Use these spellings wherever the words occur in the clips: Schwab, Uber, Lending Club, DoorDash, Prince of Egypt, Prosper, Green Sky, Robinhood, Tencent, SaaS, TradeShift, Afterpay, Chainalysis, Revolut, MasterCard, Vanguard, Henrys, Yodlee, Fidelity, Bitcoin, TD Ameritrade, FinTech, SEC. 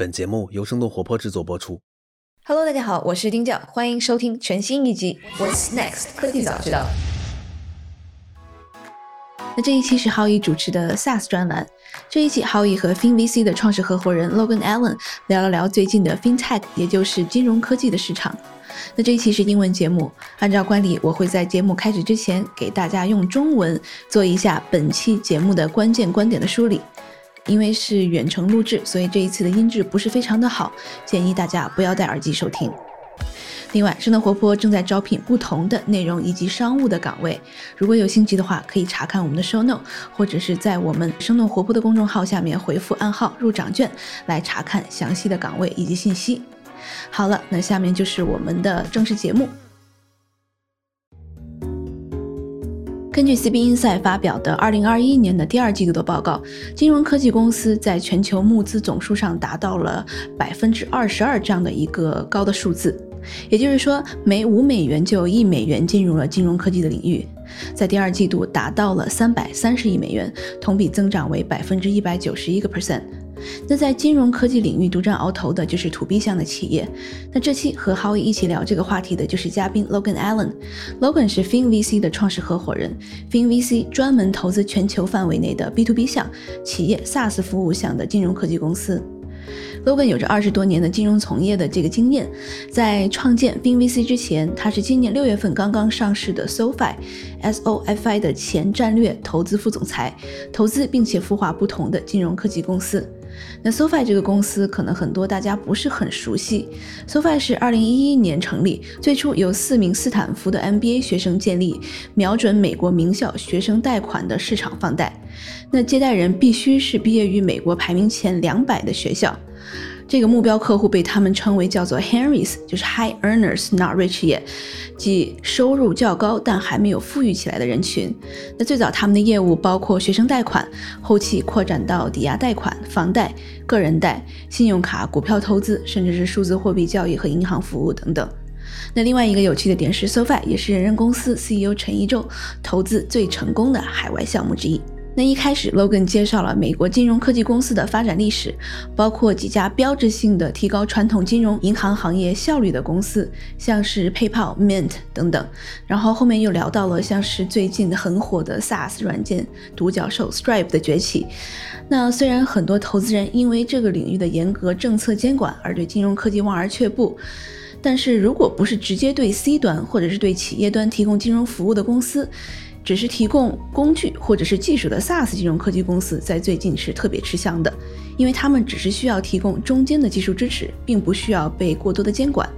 本节目由生动活泼制作播出。Hello， 大家好，我是丁教，欢迎收听全新一集 What's Next 科技早知道。那这一期是浩毅主持的 SaaS 专栏，这一期浩毅和 FinVC 的创始合伙人 Logan Allen 聊了聊最近的 FinTech， 也就是金融科技的市场。那这一期是英文节目，按照惯例我会在节目开始之前给大家用中文做一下本期节目的关键观点的梳理。因为是远程录制，所以这一次的音质不是非常的好，建议大家不要戴耳机收听。另外，生动活泼正在招聘不同的内容以及商务的岗位，如果有兴趣的话，可以查看我们的 show note， 或者是在我们生动活泼的公众号下面回复暗号入场券来查看详细的岗位以及信息。好了，那下面就是我们的正式节目。根据 CB Insights 发表的2021年的第二季度的报告，金融科技公司在全球募资总数上达到了 22% 这样的一个高的数字，也就是说每5美元就有1美元进入了金融科技的领域，在第二季度达到了330亿美元，同比增长为 191%。那在金融科技领域独占鳌头的就是 To B 项的企业。那这期和浩毅一起聊这个话题的就是嘉宾 Logan Allen。 Logan 是 FinVC 的创始合伙人， FinVC 专门投资全球范围内的 B2B 项企业 SaaS 服务项的金融科技公司。Logan 有着20多年的金融从业的这个经验，在创建 FinVC 之前，他是今年6月份刚刚上市的 SoFi 的前战略投资副总裁，投资并且孵化不同的金融科技公司。那 SoFi 这个公司可能很多大家不是很熟悉， SoFi 是2011年成立，最初由4名斯坦福的 MBA 学生建立，瞄准美国名校学生贷款的市场放贷，那接贷人必须是毕业于美国排名前200的学校，这个目标客户被他们称为叫做 Henrys， 就是 High Earners Not Rich Yet， 即收入较高但还没有富裕起来的人群。那最早他们的业务包括学生贷款，后期扩展到抵押贷款、房贷、个人贷、信用卡、股票投资，甚至是数字货币交易和银行服务等等。那另外一个有趣的点是 SoFi 也是人人公司 CEO 陈一舟投资最成功的海外项目之一。那一开始 Logan 介绍了美国金融科技公司的发展历史，包括几家标志性的提高传统金融银行行业效率的公司，像是 PayPal、Mint 等等，然后后面又聊到了像是最近很火的 SaaS 软件独角兽 Stripe 的崛起。那虽然很多投资人因为这个领域的严格政策监管而对金融科技望而却步，但是如果不是直接对 C 端或者是对企业端提供金融服务的公司，只是提供工具或者是技术的 SaaS 金融科技公司在最近是特别吃香的，因为他们只是需要提供中间的技术支持，并不需要被过多的监管。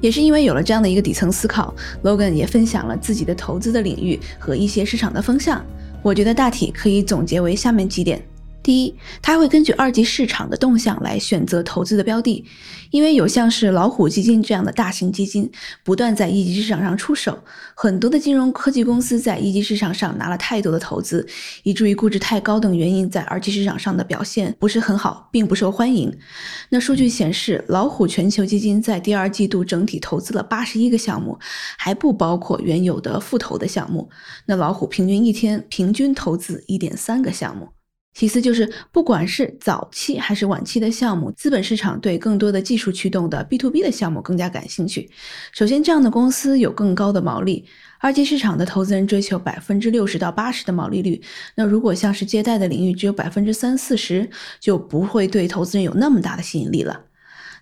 也是因为有了这样的一个底层思考， Logan 也分享了自己的投资的领域和一些市场的风向，我觉得大体可以总结为下面几点。第一，他会根据二级市场的动向来选择投资的标的，因为有像是老虎基金这样的大型基金不断在一级市场上出手，很多的金融科技公司在一级市场上拿了太多的投资，以至于估值太高等原因在二级市场上的表现不是很好，并不受欢迎。那数据显示，老虎全球基金在第二季度整体投资了81个项目，还不包括原有的复投的项目，那老虎平均一天平均投资 1.3 个项目。其次就是不管是早期还是晚期的项目，资本市场对更多的技术驱动的 B2B 的项目更加感兴趣，首先这样的公司有更高的毛利，二级市场的投资人追求 60% 到 80% 的毛利率，那如果像是借贷的领域只有 3-40%， 就不会对投资人有那么大的吸引力了。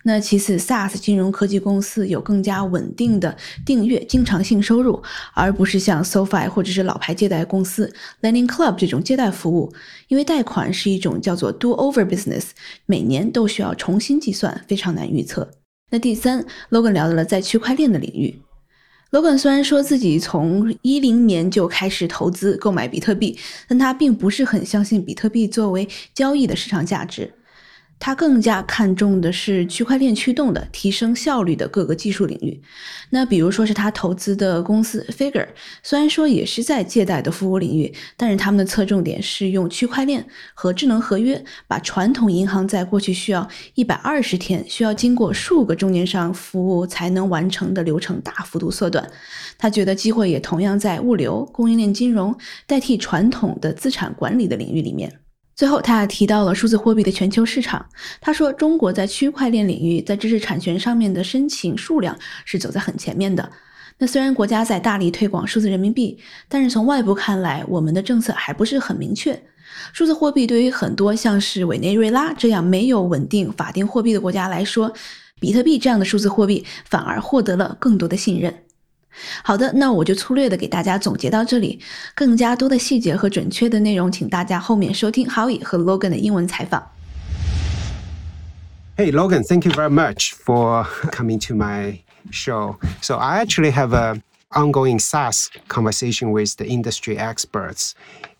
那其次 SaaS 金融科技公司有更加稳定的订阅经常性收入，而不是像 SoFi 或者是老牌借贷公司 Lending Club 这种借贷服务，因为贷款是一种叫做 do over business， 每年都需要重新计算，非常难预测。那第三， Logan 聊到了在区块链的领域。Logan 虽然说自己从10年就开始投资购买比特币，但他并不是很相信比特币作为交易的市场价值，他更加看重的是区块链驱动的提升效率的各个技术领域。那比如说是他投资的公司 Figure， 虽然说也是在借贷的服务领域，但是他们的侧重点是用区块链和智能合约把传统银行在过去需要120天需要经过数个中间商服务才能完成的流程大幅度缩短。他觉得机会也同样在物流、供应链金融代替传统的资产管理的领域里面。最后他提到了数字货币的全球市场，他说中国在区块链领域在知识产权上面的申请数量是走在很前面的。那虽然国家在大力推广数字人民币，但是从外部看来我们的政策还不是很明确。数字货币对于很多像是委内瑞拉这样没有稳定法定货币的国家来说，比特币这样的数字货币反而获得了更多的信任。好的，那我就粗略的给大家总结到这里，更加多的细节和准确的内容请大家后面收听 Howie 和 Logan 的英文采访。 Hey Logan, thank you very much for coming to my show. So I actually have an ongoing SaaS conversation with the industry experts,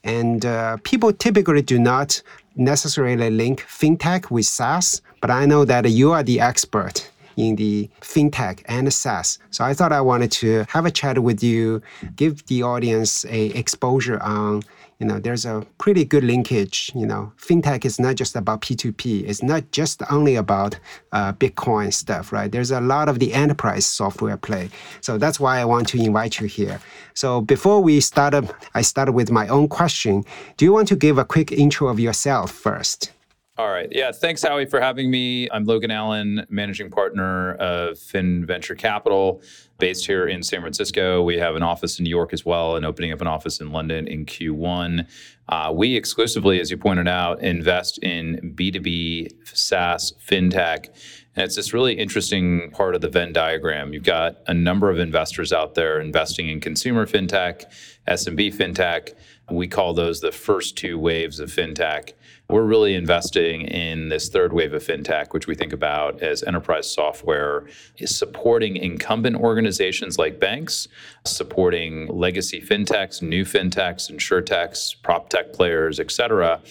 and people typically do not necessarily link fintech with SaaS, but I know that you are the expert in the fintech and SaaS. So I thought I wanted to have a chat with you, give the audience a exposure on, there's a pretty good linkage. Fintech is not just about P2P. It's not just only about Bitcoin stuff, right? There's a lot of the enterprise software play. So that's why I want to invite you here. So before we start up, I started with my own question. Do you want to give a quick intro of yourself first? All right. Yeah. Thanks, Howie, for having me. I'm Logan Allen, managing partner of FinVenture Capital, based here in San Francisco. We have an office in New York as well, and opening up an office in London in Q1. We exclusively, as you pointed out, invest in B2B, SaaS, fintech. And it's this really interesting part of the Venn diagram. You've got a number of investors out there investing in consumer fintech, SMB fintech. We call those the first two waves of fintech. We're really investing in this third wave of fintech, which we think about as enterprise software, is supporting incumbent organizations like banks, supporting legacy fintechs, new fintechs, insurtechs, prop tech players, et cetera.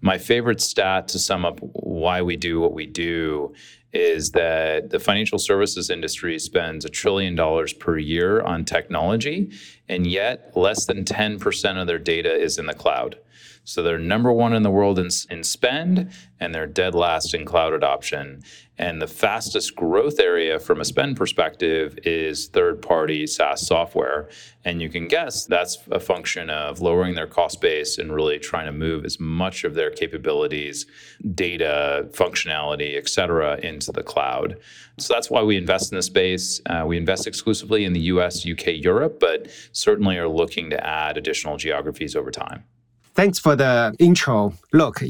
My favorite stat to sum up why we do what we do is that the financial services industry spends $1 trillion per year on technology, and yet less than 10% of their data is in the cloud. So they're number one in the world in spend, and they're dead last in cloud adoption. And the fastest growth area from a spend perspective is third-party SaaS software. And you can guess that's a function of lowering their cost base and really trying to move as much of their capabilities, data, functionality, et cetera, into the cloud. So that's why we invest in this space. We invest exclusively in the US, UK, Europe, but certainly are looking to add additional geographies over time. Thanks for the intro. Look, as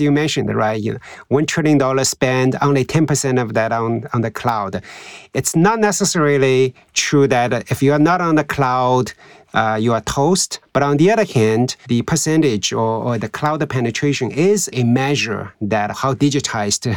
you mentioned, right, $1 trillion spent, only 10% of that on the cloud. It's not necessarily true that if you are not on the cloud, you are toast. But on the other hand, the percentage or the cloud penetration is a measure that how digitized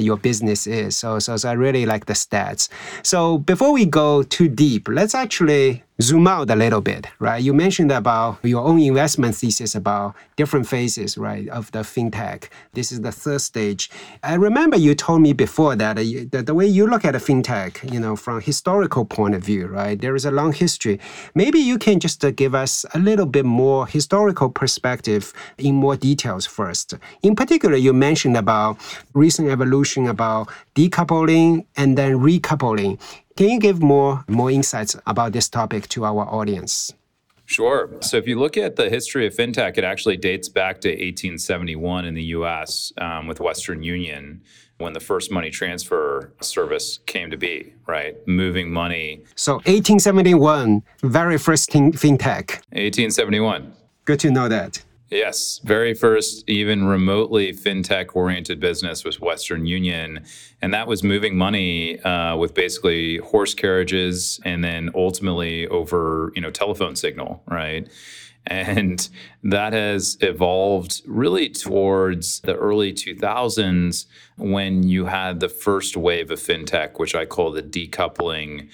your business is. So I really like the stats. So before we go too deep, let's actually zoom out a little bit, right? You mentioned about your own investment thesis about different phases, right, of the fintech. This is the third stage. I remember you told me before that the way you look at a fintech, from historical point of view, right, there is a long history. Maybe you can just give us a little bit more historical perspective in more details first. In particular, you mentioned about recent evolution about decoupling and then recoupling. Can you give more insights about this topic to our audience? Sure. So if you look at the history of fintech, it actually dates back to 1871 in the U.S. With Western Union, when the first money transfer service came to be, right? Moving money. So 1871, very first fintech. 1871. Good to know that. Yes, very first even remotely fintech-oriented business was Western Union, and that was moving money with basically horse carriages and then ultimately over telephone signal, right? And that has evolved really towards the early 2000s when you had the first wave of fintech, which I call the decoupling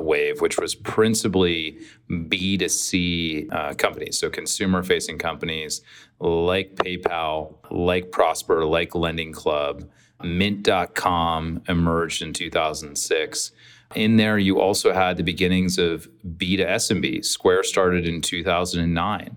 wave, which was principally B2C companies, so consumer-facing companies like PayPal, like Prosper, like Lending Club. Mint.com emerged in 2006. In there, you also had the beginnings of B to SMB. Square started in 2009.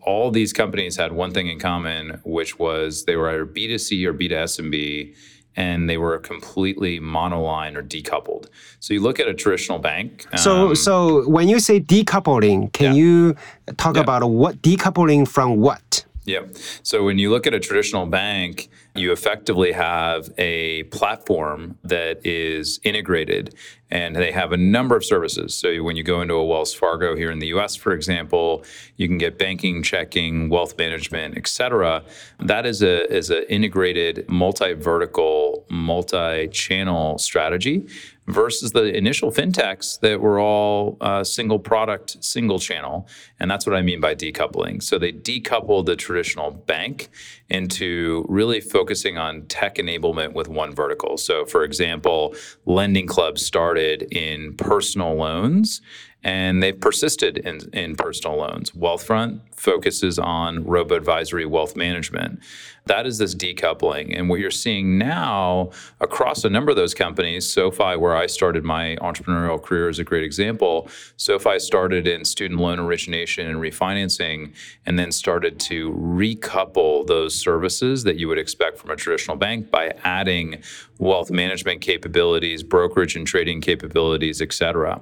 All these companies had one thing in common, which was they were either B2C or B to SMB, and they were completely monoline or decoupled. So you look at a traditional bank. So when you say decoupling, can you talk about what decoupling from what? Yeah. So when you look at a traditional bank, you effectively have a platform that is integrated and they have a number of services. So when you go into a Wells Fargo here in the US, for example, you can get banking, checking, wealth management, et cetera. That is an integrated multi-vertical, multi-channel strategy versus the initial fintechs that were all single product, single channel. And that's what I mean by decoupling. So they decoupled the traditional bank into really focusing on tech enablement with one vertical. So for example, Lending Club started in personal loans and they've persisted in personal loans. Wealthfront focuses on robo-advisory wealth management. That is this decoupling. And what you're seeing now across a number of those companies, SoFi, where I started my entrepreneurial career, is a great example. SoFi started in student loan origination and refinancing, and then started to recouple those services that you would expect from a traditional bank by adding wealth management capabilities, brokerage and trading capabilities, et cetera.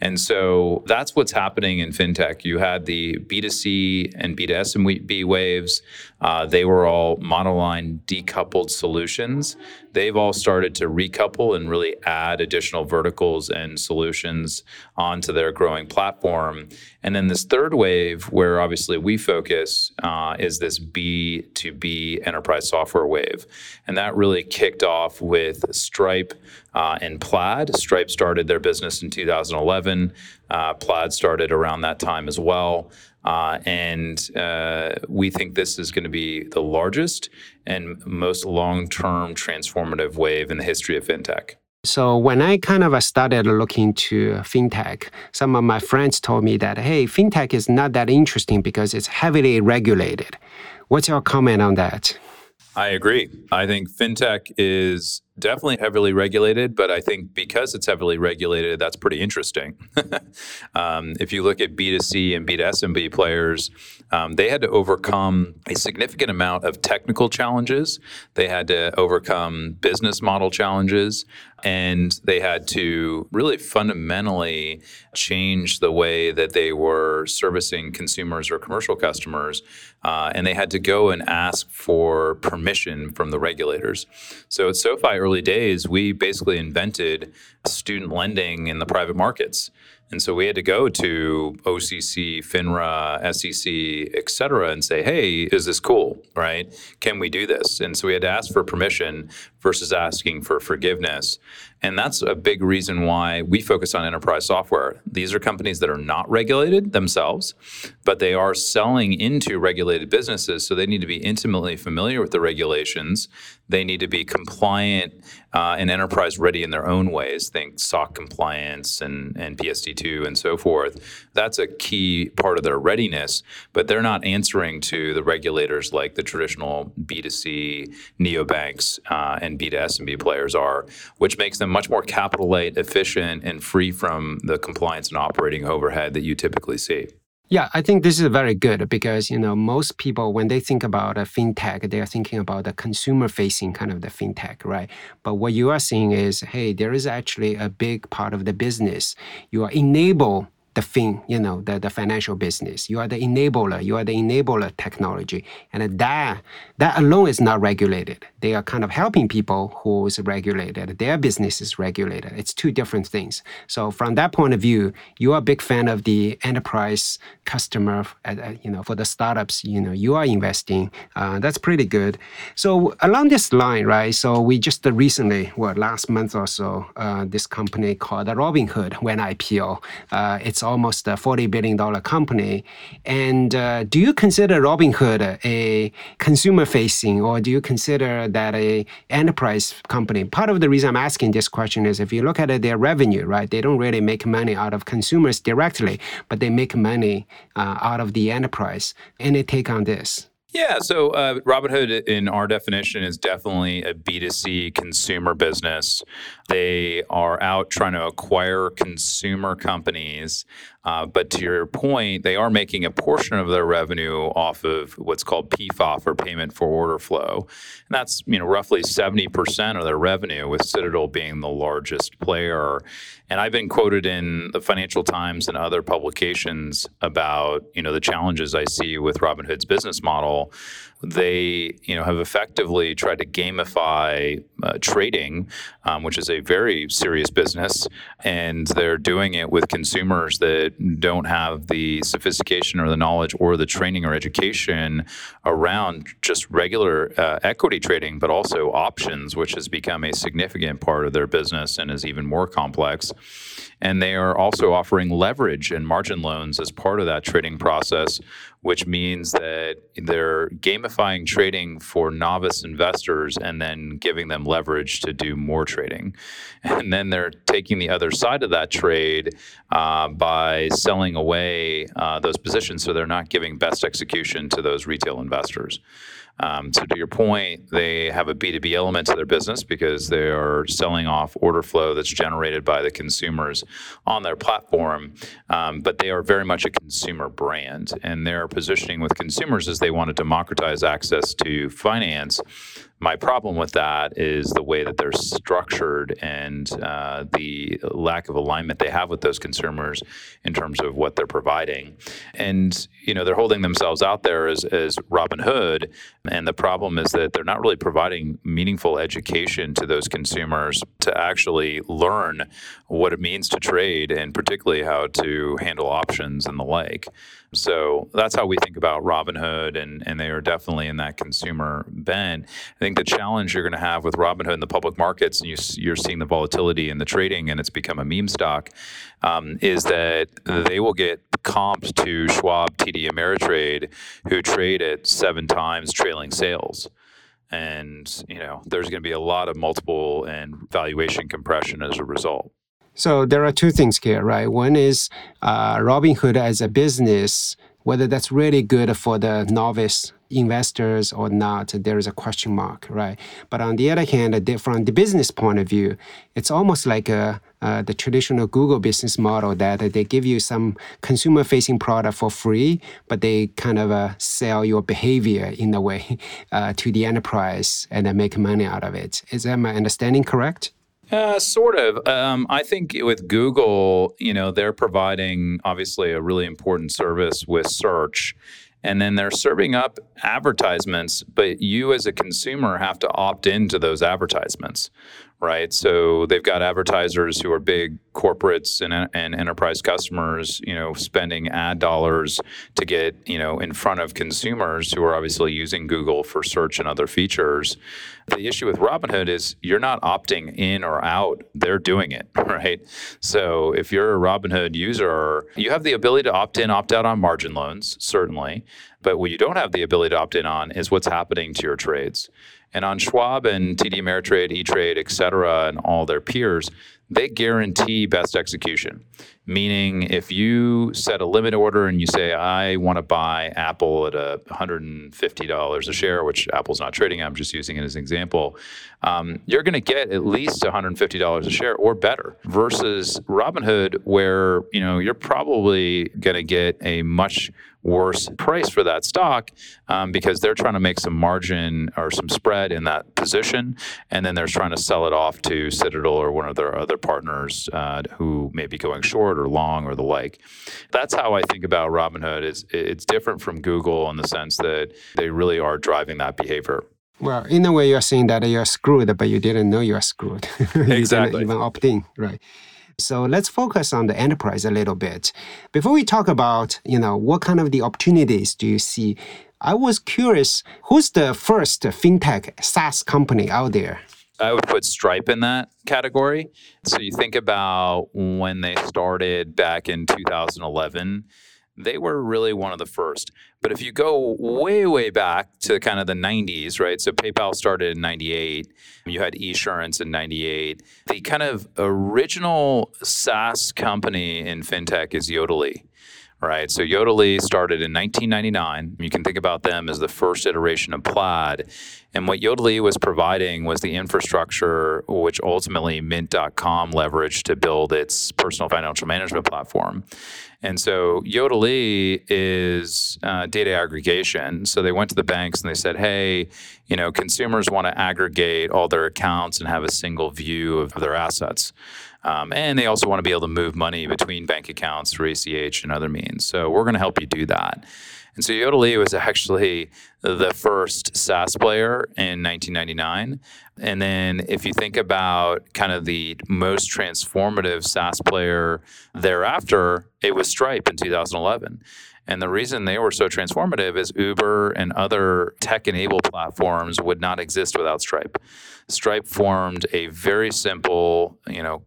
And so that's what's happening in fintech. You had the B2C and B2S and B waves. They were all monoline decoupled solutions. They've all started to recouple and really add additional verticals and solutions onto their growing platform. And then this third wave, where obviously we focus, is this B2B enterprise software wave. And that really kicked off with Stripe and Plaid. Stripe started their business in 2011. Plaid started around that time as well. And we think this is going to be the largest and most long-term transformative wave in the history of fintech. So when I kind of started looking to fintech, some of my friends told me that, hey, fintech is not that interesting because it's heavily regulated. What's your comment on that? I agree. I think fintech is definitely heavily regulated, but I think because it's heavily regulated, that's pretty interesting. If you look at B2C and B2SMB players, they had to overcome a significant amount of technical challenges. They had to overcome business model challenges, and they had to really fundamentally change the way that they were servicing consumers or commercial customers. And they had to go and ask for permission from the regulators. So at SoFi early days, we basically invented student lending in the private markets. And so we had to go to OCC, FINRA, SEC, et cetera, and say, hey, is this cool, right? Can we do this? And so we had to ask for permission versus asking for forgiveness. And that's a big reason why we focus on enterprise software. These are companies that are not regulated themselves, but they are selling into regulated businesses. So they need to be intimately familiar with the regulations. They need to be compliant and enterprise ready in their own ways. Think SOC compliance and PSD2 and so forth. That's a key part of their readiness, but they're not answering to the regulators like the traditional B2C neobanks and B2SMB players are, which makes them much more capital light, efficient, and free from the compliance and operating overhead that you typically see. Yeah, I think this is very good because, you know, most people, when they think about a fintech, they are thinking about the consumer-facing kind of the fintech, right? But what you are seeing is, hey, there is actually a big part of the business. You are enable the the financial business. You are the enabler. You are the enabler technology. And that alone is not regulated. They are kind of helping people who is regulated. Their business is regulated. It's two different things. So from that point of view, you are a big fan of the enterprise customer, for the startups, you are investing. That's pretty good. So along this line, right? So we just recently, last month or so, this company called Robinhood went IPO. It's almost a $40 billion company. And do you consider Robinhood a consumer-facing, or do you consider that a enterprise company? Part of the reason I'm asking this question is if you look at their revenue, right, they don't really make money out of consumers directly, but they make money out of the enterprise. Any take on this? Yeah, so Robinhood, in our definition, is definitely a B2C consumer business. They are out trying to acquire consumer companies. But to your point, they are making a portion of their revenue off of what's called PFOF, or payment for order flow. And that's roughly 70% of their revenue, with Citadel being the largest player. And I've been quoted in the Financial Times and other publications about the challenges I see with Robinhood's business model. Capital, they have effectively tried to gamify trading, which is a very serious business, and they're doing it with consumers that don't have the sophistication or the knowledge or the training or education around just regular equity trading, but also options, which has become a significant part of their business and is even more complex. And they are also offering leverage and margin loans as part of that trading process, which means that they're gamifying trading for novice investors and then giving them leverage to do more trading. And then they're taking the other side of that trade by selling away those positions, so they're not giving best execution to those retail investors. So to your point, they have a B2B element to their business because they are selling off order flow that's generated by the consumers on their platform, but they are very much a consumer brand, and their positioning with consumers is they want to democratize access to finance. My problem with that is the way that they're structured and the lack of alignment they have with those consumers in terms of what they're providing. And, they're holding themselves out there as Robinhood. And the problem is that they're not really providing meaningful education to those consumers to actually learn what it means to trade and particularly how to handle options and the like. So that's how we think about Robinhood, and they are definitely in that consumer bent. I think the challenge you're going to have with Robinhood in the public markets, and you're seeing the volatility in the trading, and it's become a meme stock, is that they will get comped to Schwab, TD Ameritrade, who trade at 7 times trailing sales. And, there's going to be a lot of multiple and valuation compression as a result. So there are two things here, right? One is Robinhood as a business, whether that's really good for the novice investors or not, there is a question mark, right? But on the other hand, from the business point of view, it's almost like the traditional Google business model that they give you some consumer-facing product for free, but they kind of sell your behavior in a way to the enterprise and then make money out of it. Is that my understanding correct? Sort of. I think with Google, they're providing obviously a really important service with search, and then they're serving up advertisements, but you as a consumer have to opt into those advertisements, right? So they've got advertisers who are big corporates and enterprise customers, spending ad dollars to get, in front of consumers who are obviously using Google for search and other features. The issue with Robinhood is you're not opting in or out. They're doing it, right? So if you're a Robinhood user, you have the ability to opt in, opt out on margin loans, certainly. But what you don't have the ability to opt in on is what's happening to your trades. And on Schwab and TD Ameritrade, E-Trade, et cetera, and all their peers, they guarantee best execution. Meaning if you set a limit order and you say, I want to buy Apple at $150 a share, which Apple's not trading, I'm just using it as an example, you're going to get at least $150 a share or better versus Robinhood, where you're probably going to get a much worse price for that stock because they're trying to make some margin or some spread in that position, and then they're trying to sell it off to Citadel or one of their other partners who may be going short or long or the like. That's how I think about Robinhood. It's different from Google in the sense that they really are driving that behavior. Well, in a way, you're saying that you're screwed, but you didn't know you're screwed. Exactly. You didn't even opt in, right? So let's focus on the enterprise a little bit. Before we talk about, what kind of the opportunities do you see, I was curious, who's the first fintech SaaS company out there? I would put Stripe in that category. So you think about when they started back in 2011, they were really one of the first. But if you go way, way back to kind of the 90s, right? So PayPal started in 98. You had eSurance in 98. The kind of original SaaS company in fintech is Yodlee. Right. So Yodlee started in 1999. You can think about them as the first iteration of Plaid. And what Yodlee was providing was the infrastructure, which ultimately Mint.com leveraged to build its personal financial management platform. And so Yodlee is data aggregation. So they went to the banks and they said, hey, consumers want to aggregate all their accounts and have a single view of their assets. And they also want to be able to move money between bank accounts through ACH and other means. So we're going to help you do that. And so Yodlee was actually the first SaaS player in 1999. And then if you think about kind of the most transformative SaaS player thereafter, it was Stripe in 2011. And the reason they were so transformative is Uber and other tech-enabled platforms would not exist without Stripe. Stripe formed a very simple,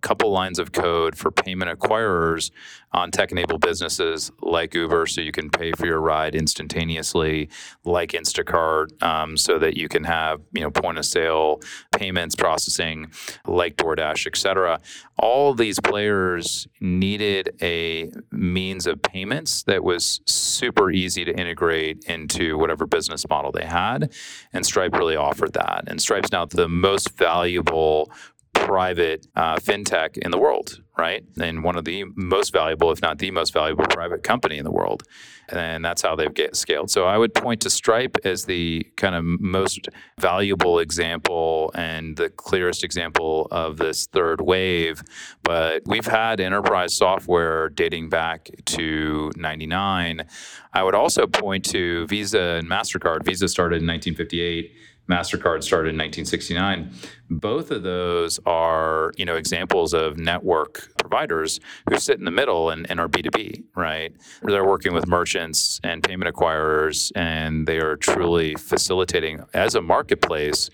couple lines of code for payment acquirers on tech-enabled businesses like Uber, so you can pay for your ride instantaneously, like Instacart, so that you can have, point-of-sale payments processing, like DoorDash, et cetera. All these players needed a means of payments that was super easy to integrate into whatever business model they had. And Stripe really offered that. And Stripe's now the most valuable private fintech in the world, right? And one of the most valuable, if not the most valuable private company in the world. And that's how they've scaled. So I would point to Stripe as the kind of most valuable example and the clearest example of this third wave. But we've had enterprise software dating back to 99. I would also point to Visa and MasterCard. Visa started in 1958. MasterCard started in 1969. Both of those are, examples of network providers who sit in the middle and are B2B, right? They're working with merchants and payment acquirers, and they are truly facilitating, as a marketplace,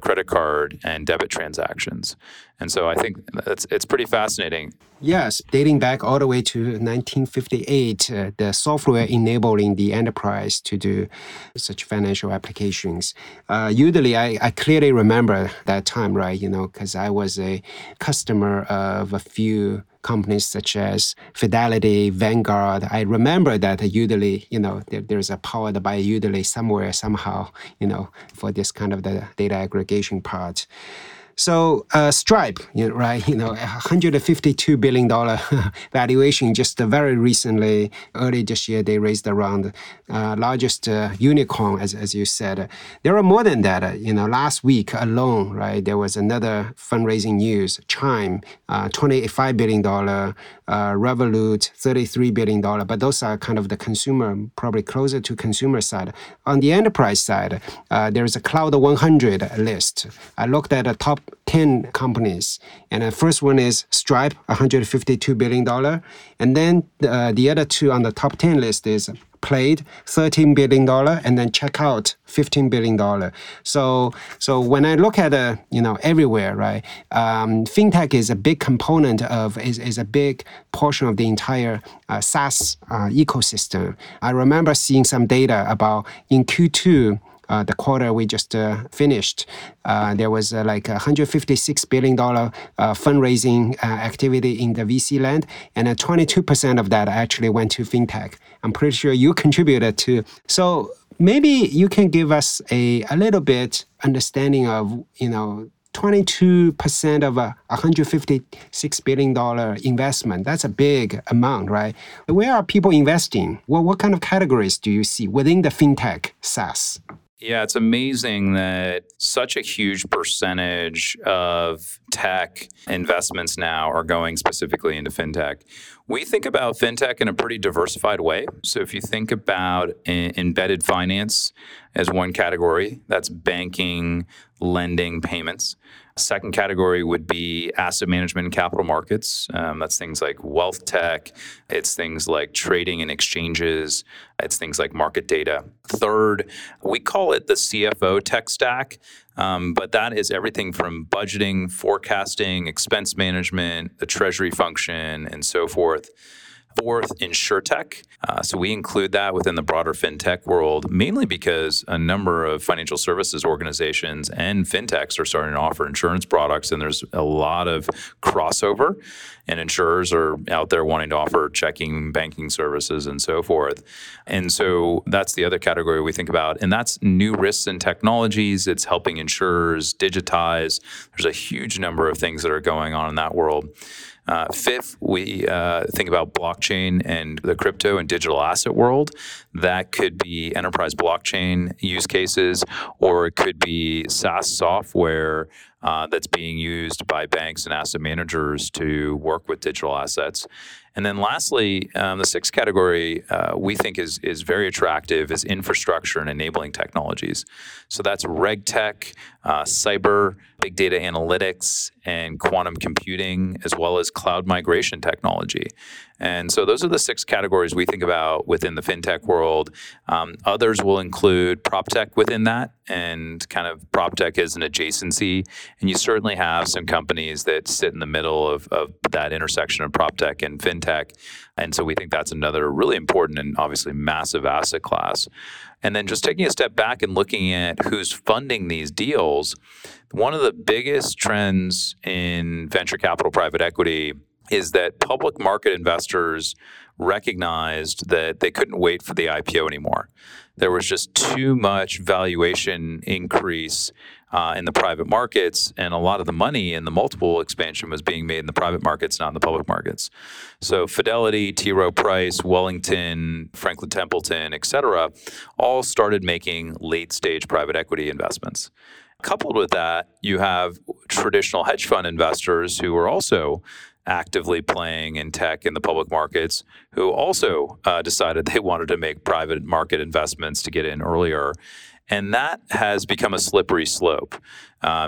credit card and debit transactions. And so I think it's pretty fascinating. Yes, dating back all the way to 1958, the software enabling the enterprise to do such financial applications. Usually, I clearly remember that time, right? Because I was a customer of a few companies such as Fidelity, Vanguard. I remember that Yodlee, there's a powered by Yodlee somewhere, somehow, for this kind of the data aggregation part. So Stripe, right? $152 billion valuation just very recently. Early this year, they raised around largest unicorn, as you said. There are more than that. Last week alone, right? There was another fundraising news. Chime, $25 billion. Revolut, $33 billion. But those are kind of the consumer, probably closer to consumer side. On the enterprise side, there is a Cloud 100 list. I looked at the top 10 companies. And the first one is Stripe, $152 billion. And then the other two on the top 10 list is Plaid, $13 billion, and then Checkout, $15 billion. So when I look at, everywhere, right, fintech is a big component of, is a big portion of the entire SaaS ecosystem. I remember seeing some data about in Q2, the quarter we just finished, there was like $156 billion fundraising activity in the VC land, and 22% of that actually went to fintech. I'm pretty sure you contributed to. So maybe you can give us a little bit understanding of, 22% of a $156 billion investment. That's a big amount, right? Where are people investing? Well, what kind of categories do you see within the fintech SaaS? Yeah, it's amazing that such a huge percentage of tech investments now are going specifically into fintech. We think about fintech in a pretty diversified way. So if you think about embedded finance as one category, that's banking, lending, payments. Second category would be asset management and capital markets. That's things like wealth tech. It's things like trading and exchanges. It's things like market data. Third, we call it the CFO tech stack. But that is everything from budgeting, forecasting, expense management, the treasury function, and so forth. Fourth, insurtech. So we include that within the broader fintech world, mainly because a number of financial services organizations and fintechs are starting to offer insurance products, and there's a lot of crossover, and insurers are out there wanting to offer checking, banking services, and so forth. And so that's the other category we think about, and that's new risks and technologies. It's helping insurers digitize. There's a huge number of things that are going on in that world. Fifth, we think about blockchain and the crypto and digital asset world. That could be enterprise blockchain use cases, or it could be SaaS software that's being used by banks and asset managers to work with digital assets. And then lastly, the sixth category we think is very attractive is infrastructure and enabling technologies. So that's reg tech, cyber, big data analytics, and quantum computing, as well as cloud migration technology. And so those are the six categories we think about within the fintech world. Others will include prop tech within that, and kind of prop tech is an adjacency. And you certainly have some companies that sit in the middle of that intersection of prop tech and fintech. And so we think that's another really important and obviously massive asset class. And then just taking a step back and looking at who's funding these deals, one of the biggest trends in venture capital private equity is that public market investors recognized that they couldn't wait for the IPO anymore. There was just too much valuation increase in the private markets, and a lot of the money in the multiple expansion was being made in the private markets, not in the public markets. So Fidelity, T. Rowe Price, Wellington, Franklin Templeton, et cetera, all started making late-stage private equity investments. Coupled with that, you have traditional hedge fund investors who are also actively playing in tech in the public markets, who also decided they wanted to make private market investments to get in earlier. And that has become a slippery slope,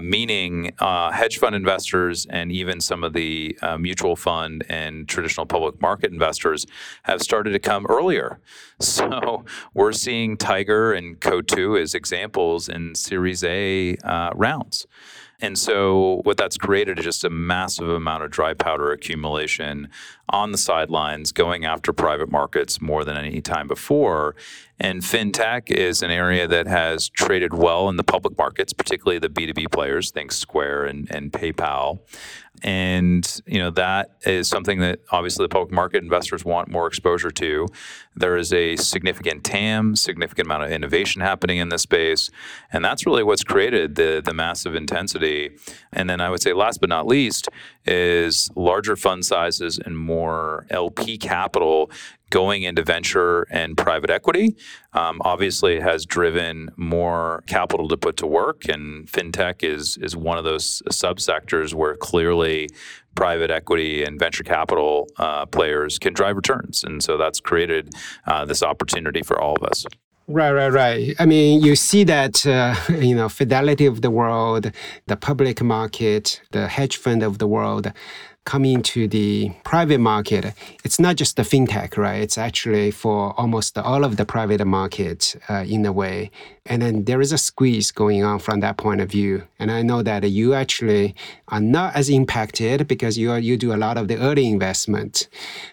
meaning hedge fund investors and even some of the mutual fund and traditional public market investors have started to come earlier. So we're seeing Tiger and Co2 as examples in Series A rounds. And so what that's created is just a massive amount of dry powder accumulation on the sidelines going after private markets more than any time before. And fintech is an area that has traded well in the public markets, particularly the B2B players, think Square and PayPal. And you know that is something that obviously the public market investors want more exposure to. There is a significant TAM, significant amount of innovation happening in this space. And that's really what's created the massive intensity. And then I would say last but not least is larger fund sizes and more LP capital going into venture and private equity. Obviously has driven more capital to put to work, and fintech is one of those subsectors where clearly private equity and venture capital players can drive returns. And so that's created this opportunity for all of us. Right. I mean, you see that, Fidelity of the world, the public market, the hedge fund of the world, coming to the private market. It's not just the fintech, right? It's actually for almost all of the private market in a way. And then there is a squeeze going on from that point of view. And I know that you actually are not as impacted because you do a lot of the early investment.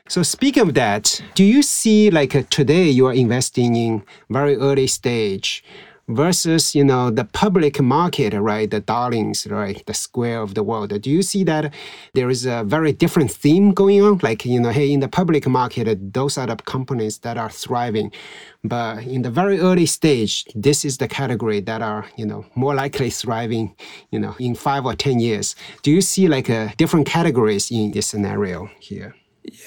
So speaking of that, do you see today you are investing in very early stage versus, the public market, right? The darlings, right? The Square of the world. Do you see that there is a very different theme going on? In the public market, those are the companies that are thriving. But in the very early stage, this is the category that are, more likely thriving, in 5 or 10 years. Do you see different categories in this scenario here?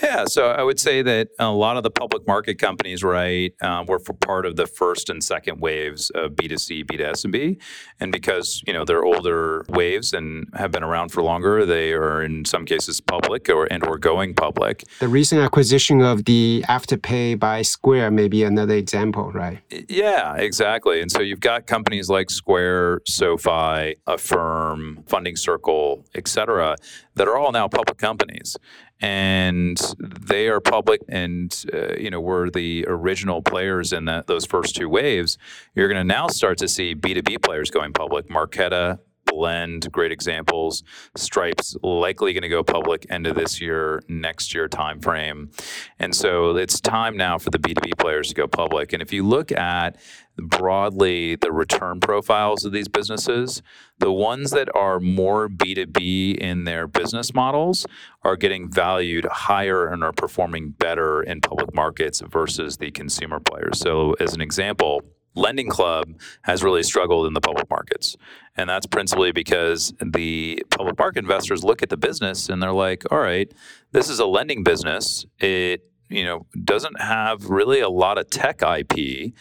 Yeah, so I would say that a lot of the public market companies, right, were for part of the first and second waves of B2C, B2SMB. And because, they're older waves and have been around for longer, they are in some cases public or going public. The recent acquisition of the Afterpay by Square may be another example, right? Yeah, exactly. And so you've got companies like Square, SoFi, Affirm, Funding Circle, et cetera, that are all now public companies. And they are public and, were the original players in those first two waves. You're going to now start to see B2B players going public. Marqeta, Blend, great examples. Stripe's likely going to go public end of this year, next year timeframe. And so it's time now for the B2B players to go public. And if you look at broadly the return profiles of these businesses, the ones that are more B2B in their business models are getting valued higher and are performing better in public markets versus the consumer players. So as an example, Lending Club has really struggled in the public markets. And that's principally because the public market investors look at the business and they're like, all right, this is a lending business. It, doesn't have really a lot of tech IP.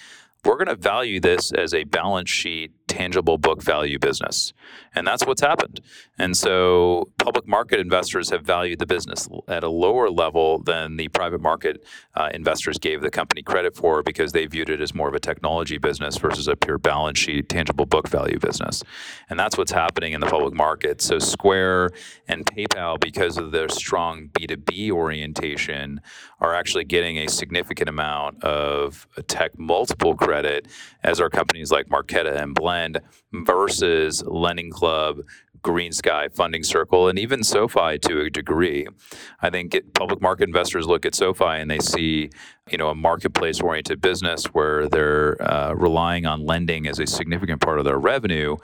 We're going to value this as a balance sheet tangible book value business. And that's what's happened. And so public market investors have valued the business at a lower level than the private market investors gave the company credit for, because they viewed it as more of a technology business versus a pure balance sheet, tangible book value business. And that's what's happening in the public market. So Square and PayPal, because of their strong B2B orientation, are actually getting a significant amount of tech multiple credit, as are companies like Marqeta and Blend, versus Lending Club, Green Sky, Funding Circle, and even SoFi to a degree. I think public market investors look at SoFi and they see, you know, a marketplace-oriented business where they're relying on lending as a significant part of their revenue.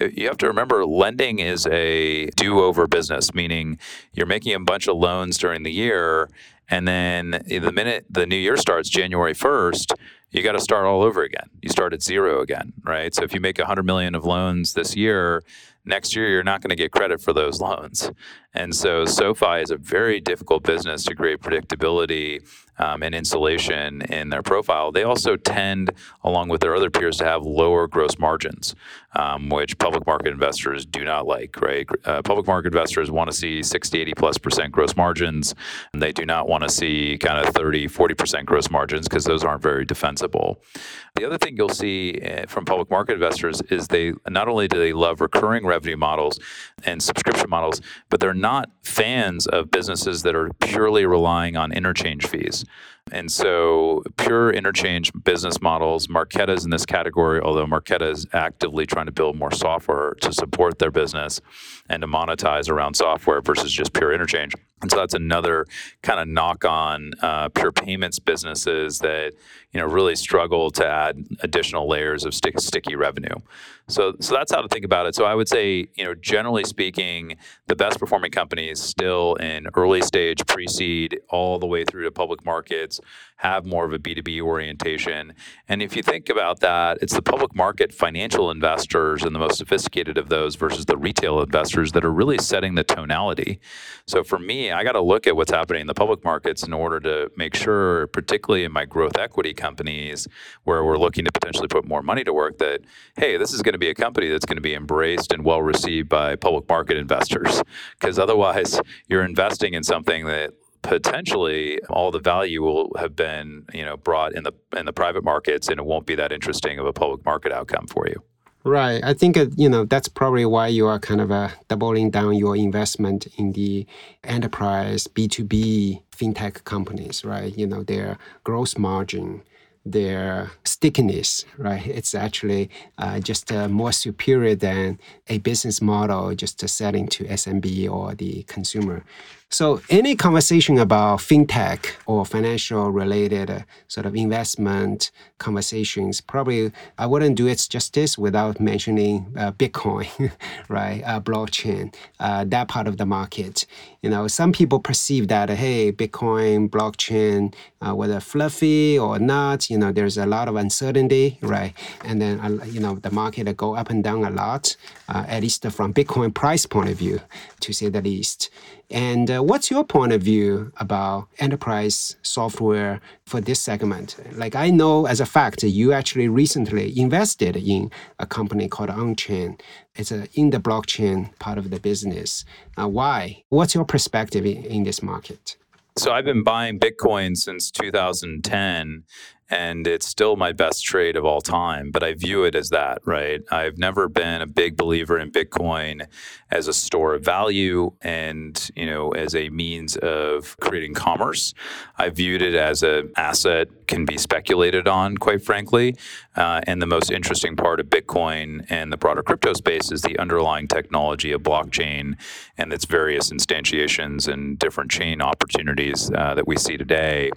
You have to remember, lending is a do-over business, meaning you're making a bunch of loans during the year, and then the minute the new year starts, January 1st, you got to start all over again. You start at zero again, right? So if you make $100 million of loans this year, next year you're not going to get credit for those loans. And so SoFi is a very difficult business to create predictability and insulation in their profile. They also tend, along with their other peers, to have lower gross margins, which public market investors do not like, right? Public market investors want to see 60-80+% gross margins, and they do not want to see kind of 30-40% gross margins, because those aren't very defensible. The other thing you'll see from public market investors is they not only do they love recurring revenue models and subscription models, but they're not fans of businesses that are purely relying on interchange fees. And so pure interchange business models, Marqeta's in this category, although Marqeta is actively trying to build more software to support their business and to monetize around software versus just pure interchange. And so that's another kind of knock on pure payments businesses that, you know, really struggle to add additional layers of sticky revenue. So that's how to think about it. So I would say, you know, generally speaking, the best performing companies still in early stage, pre-seed, all the way through to public markets, have more of a B2B orientation. And if you think about that, it's the public market financial investors and the most sophisticated of those versus the retail investors that are really setting the tonality. So for me, I got to look at what's happening in the public markets in order to make sure, particularly in my growth equity companies, where we're looking to potentially put more money to work, that, hey, this is going to be a company that's going to be embraced and well received by public market investors. Because otherwise, you're investing in something that potentially all the value will have been, you know, brought in the private markets, and it won't be that interesting of a public market outcome for you. Right. I think, you know, that's probably why you are kind of doubling down your investment in the enterprise B2B fintech companies, right? You know, their gross margin, their stickiness, right? It's actually just more superior than a business model just to selling to SMB or the consumer. So any conversation about fintech or financial related sort of investment conversations, probably I wouldn't do it justice without mentioning Bitcoin, right? Blockchain, that part of the market. You know, some people perceive that, hey, Bitcoin, blockchain, whether fluffy or not, you know, there's a lot of uncertainty, right? And then, you know, the market go up and down a lot, at least from Bitcoin price point of view, to say the least. And what's your point of view about enterprise software for this segment? Like, I know as a fact, you actually recently invested in a company called AnChain. It's in the blockchain part of the business. Why? What's your perspective in this market? So I've been buying Bitcoin since 2010, and it's still my best trade of all time, but I view it as that, right? I've never been a big believer in Bitcoin as a store of value and, you know, as a means of creating commerce. I viewed it as an asset can be speculated on, quite frankly. And the most interesting part of Bitcoin and the broader crypto space is the underlying technology of blockchain and its various instantiations and different chain opportunities that we see today.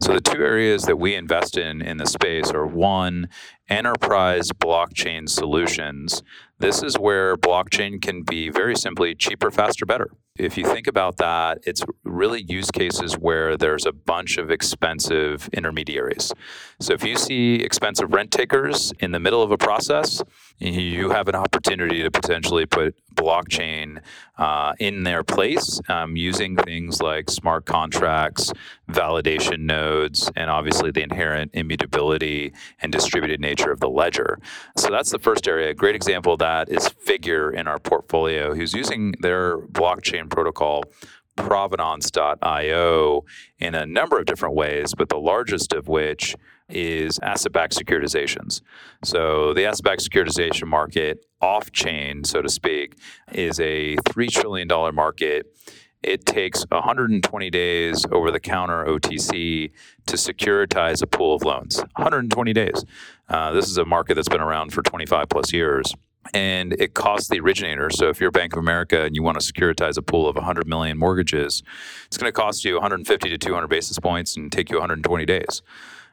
So the two areas that we invest in the space are, one, enterprise blockchain solutions. This is where blockchain can be very simply cheaper, faster, better. If you think about that, it's really use cases where there's a bunch of expensive intermediaries. So if you see expensive rent takers in the middle of a process, you have an opportunity to potentially put blockchain in their place using things like smart contracts, validation nodes, and obviously the inherent immutability and distributed nature nature of the ledger. So that's the first area. A great example of that is Figure in our portfolio, who's using their blockchain protocol Provenance.io in a number of different ways, but the largest of which is asset-backed securitizations. So the asset-backed securitization market, off-chain, so to speak, is a $3 trillion market. It takes 120 days over-the-counter OTC to securitize a pool of loans. 120 days. This is a market that's been around for 25 plus years. And it costs the originator. So if you're Bank of America and you want to securitize a pool of 100 million mortgages, it's going to cost you 150 to 200 basis points and take you 120 days.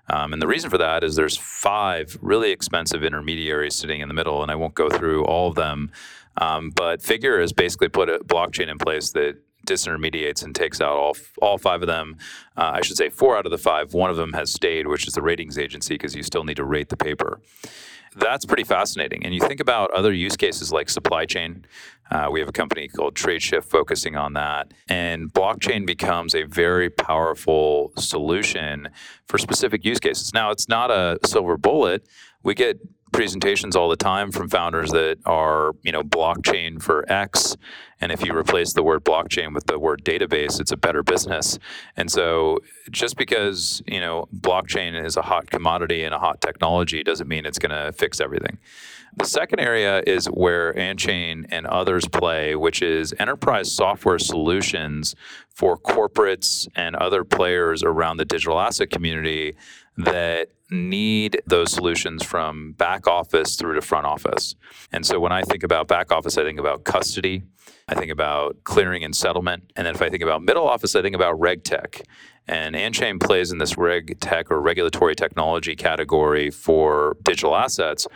And the reason for that is there's 5 really expensive intermediaries sitting in the middle, and I won't go through all of them. But Figure has basically put a blockchain in place that disintermediates and takes out all 5 of them. I should say 4 out of the 5. One of them has stayed, which is the ratings agency, because you still need to rate the paper. That's pretty fascinating. And you think about other use cases like supply chain. We have a company called TradeShift focusing on that. And blockchain becomes a very powerful solution for specific use cases. Now, it's not a silver bullet. We get presentations all the time from founders that are, blockchain for X. And if you replace the word blockchain with the word database, it's a better business. And so just because, blockchain is a hot commodity and a hot technology doesn't mean it's going to fix everything. The second area is where AnChain and others play, which is enterprise software solutions for corporates and other players around the digital asset community that need those solutions from back office through to front office. And so when I think about back office, I think about custody, I think about clearing and settlement. And then if I think about middle office, I think about reg tech. And AnChain plays in this reg tech or regulatory technology category for digital assets.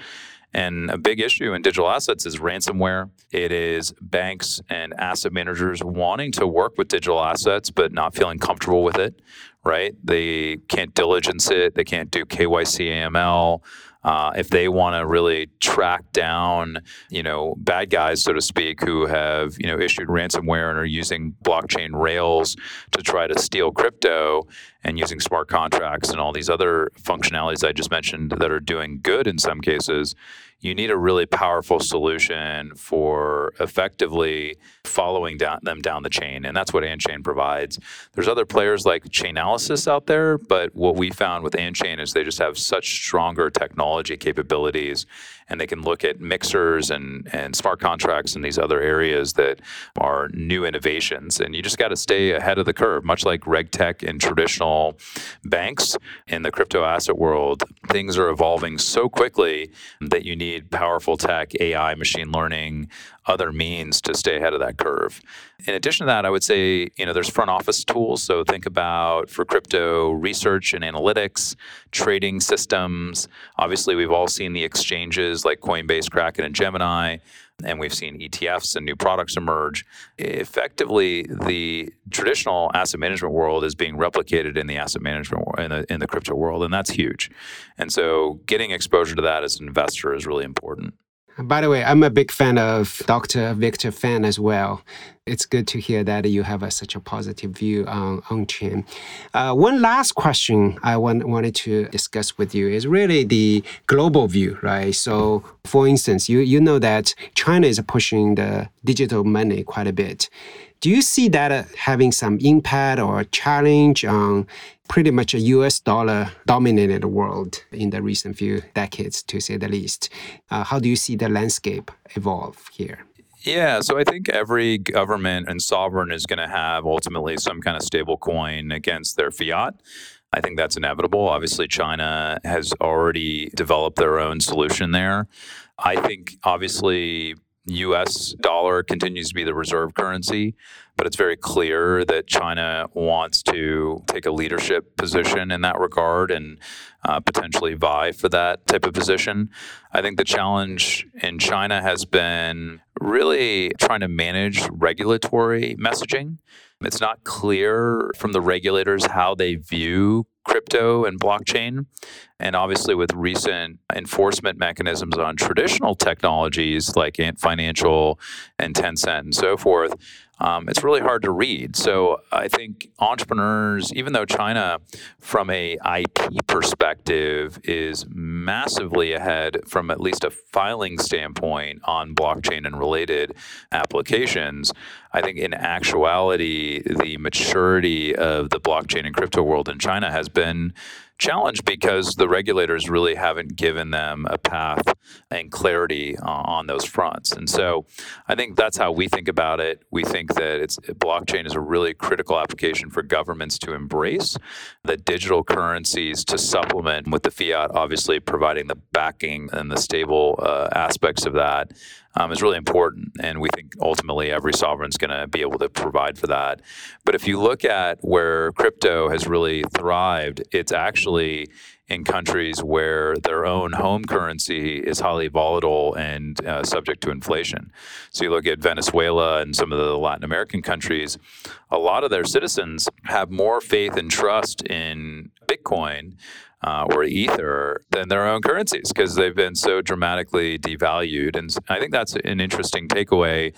And a big issue in digital assets is ransomware. It is banks and asset managers wanting to work with digital assets, but not feeling comfortable with it, right? They can't diligence it. They can't do KYC, AML. If they want to really track down, bad guys, so to speak, who have, issued ransomware and are using blockchain rails to try to steal crypto and using smart contracts and all these other functionalities I just mentioned that are doing good in some cases, you need a really powerful solution for effectively following them down the chain. And that's what AnChain provides. There's other players like Chainalysis out there, but what we found with AnChain is they just have such stronger technology capabilities, and they can look at mixers and smart contracts and these other areas that are new innovations. And you just got to stay ahead of the curve, much like RegTech and traditional banks in the crypto asset world. Things are evolving so quickly that you need powerful tech, AI, machine learning, other means to stay ahead of that curve. In addition to that, I would say, there's front office tools. So think about for crypto research and analytics, trading systems. Obviously, we've all seen the exchanges like Coinbase, Kraken, and Gemini, and we've seen ETFs and new products emerge. Effectively, the traditional asset management world is being replicated in the asset management world, in the crypto world, and that's huge. And so getting exposure to that as an investor is really important. By the way, I'm a big fan of Dr. Victor Fan as well. It's good to hear that you have such a positive view on on-chain. One last question I wanted to discuss with you is really the global view, right? So, for instance, you know that China is pushing the digital money quite a bit. Do you see that having some impact or challenge on pretty much a US dollar-dominated world in the recent few decades, to say the least? How do you see the landscape evolve here? Yeah, so I think every government and sovereign is going to have ultimately some kind of stable coin against their fiat. I think that's inevitable. Obviously, China has already developed their own solution there. I think, obviously, U.S. dollar continues to be the reserve currency, but it's very clear that China wants to take a leadership position in that regard and potentially vie for that type of position. I think the challenge in China has been really trying to manage regulatory messaging. It's not clear from the regulators how they view crypto and blockchain. And obviously with recent enforcement mechanisms on traditional technologies like Ant Financial and Tencent and so forth, It's really hard to read. So I think entrepreneurs, even though China from a IP perspective is massively ahead from at least a filing standpoint on blockchain and related applications, I think in actuality, the maturity of the blockchain and crypto world in China has been challenge because the regulators really haven't given them a path and clarity on those fronts. And so I think that's how we think about it. We think that blockchain is a really critical application for governments to embrace, the digital currencies to supplement with the fiat, obviously providing the backing and the stable aspects of that. Is really important, and we think ultimately every sovereign's going to be able to provide for that. But if you look at where crypto has really thrived, it's actually in countries where their own home currency is highly volatile and subject to inflation. So you look at Venezuela and some of the Latin American countries, a lot of their citizens have more faith and trust in Bitcoin or Ether than their own currencies because they've been so dramatically devalued. And I think that's an interesting takeaway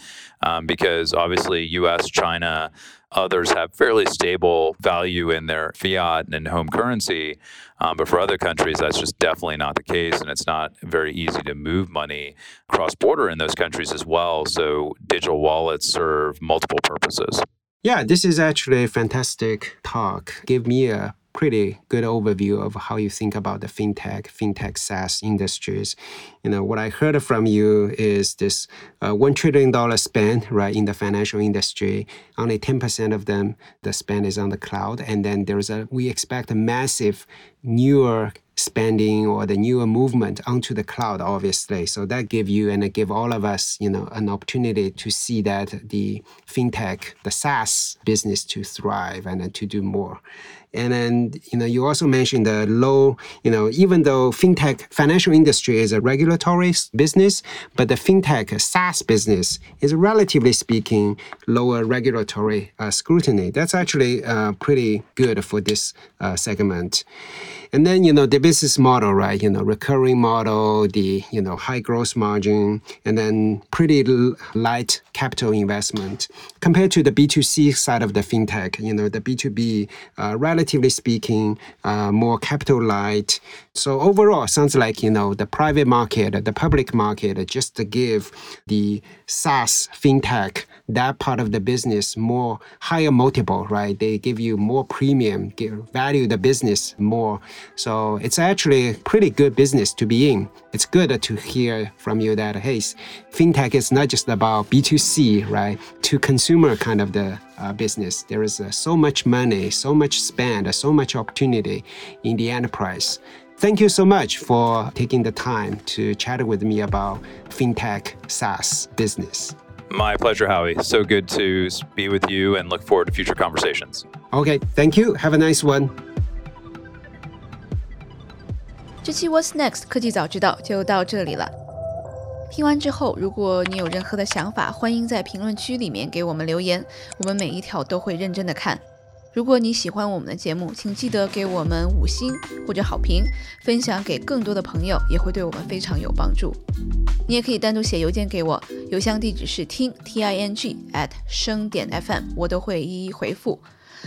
because obviously US, China, others have fairly stable value in their fiat and home currency. But for other countries, that's just definitely not the case. And it's not very easy to move money cross-border in those countries as well. So digital wallets serve multiple purposes. Yeah, this is actually a fantastic talk. Give me a pretty good overview of how you think about the fintech SaaS industries. You know, what I heard from you is this $1 trillion spend, right, in the financial industry. Only 10% of them, the spend is on the cloud. And then we expect a massive newer spending or the newer movement onto the cloud, obviously. So that give you and give all of us, you know, an opportunity to see that the fintech, the SaaS business to thrive and to do more. And then, you know, you also mentioned the low, you know, even though fintech financial industry is a regulatory business, but the fintech SaaS business is relatively speaking lower regulatory scrutiny. That's actually pretty good for this segment. And then, you know, the business model, right? You know, recurring model, the, you know, high gross margin, and then pretty light capital investment. Compared to the B2C side of the fintech, you know, the B2B, relatively speaking, more capital light. So overall, sounds like, you know, the private market, the public market, just to give the SaaS fintech, that part of the business more higher multiple, right? They give you more premium, value the business more. So it's actually a pretty good business to be in. It's good to hear from you that, hey, fintech is not just about B2C, right? To consumer kind of the business. There is so much money, so much spend, so much opportunity in the enterprise. Thank you so much for taking the time to chat with me about fintech SaaS business. My pleasure, Howie. So good to be with you and look forward to future conversations. Okay, thank you. Have a nice one. 这期 What's Next 科技早知道就到这里了。听完之后，如果你有任何的想法，欢迎在评论区里面给我们留言，我们每一条都会认真的看。如果你喜欢我们的节目，请记得给我们5星或者好评，分享给更多的朋友，也会对我们非常有帮助。你也可以单独写邮件给我，邮箱地址是ting@sheng.fm， 我都会一一回复。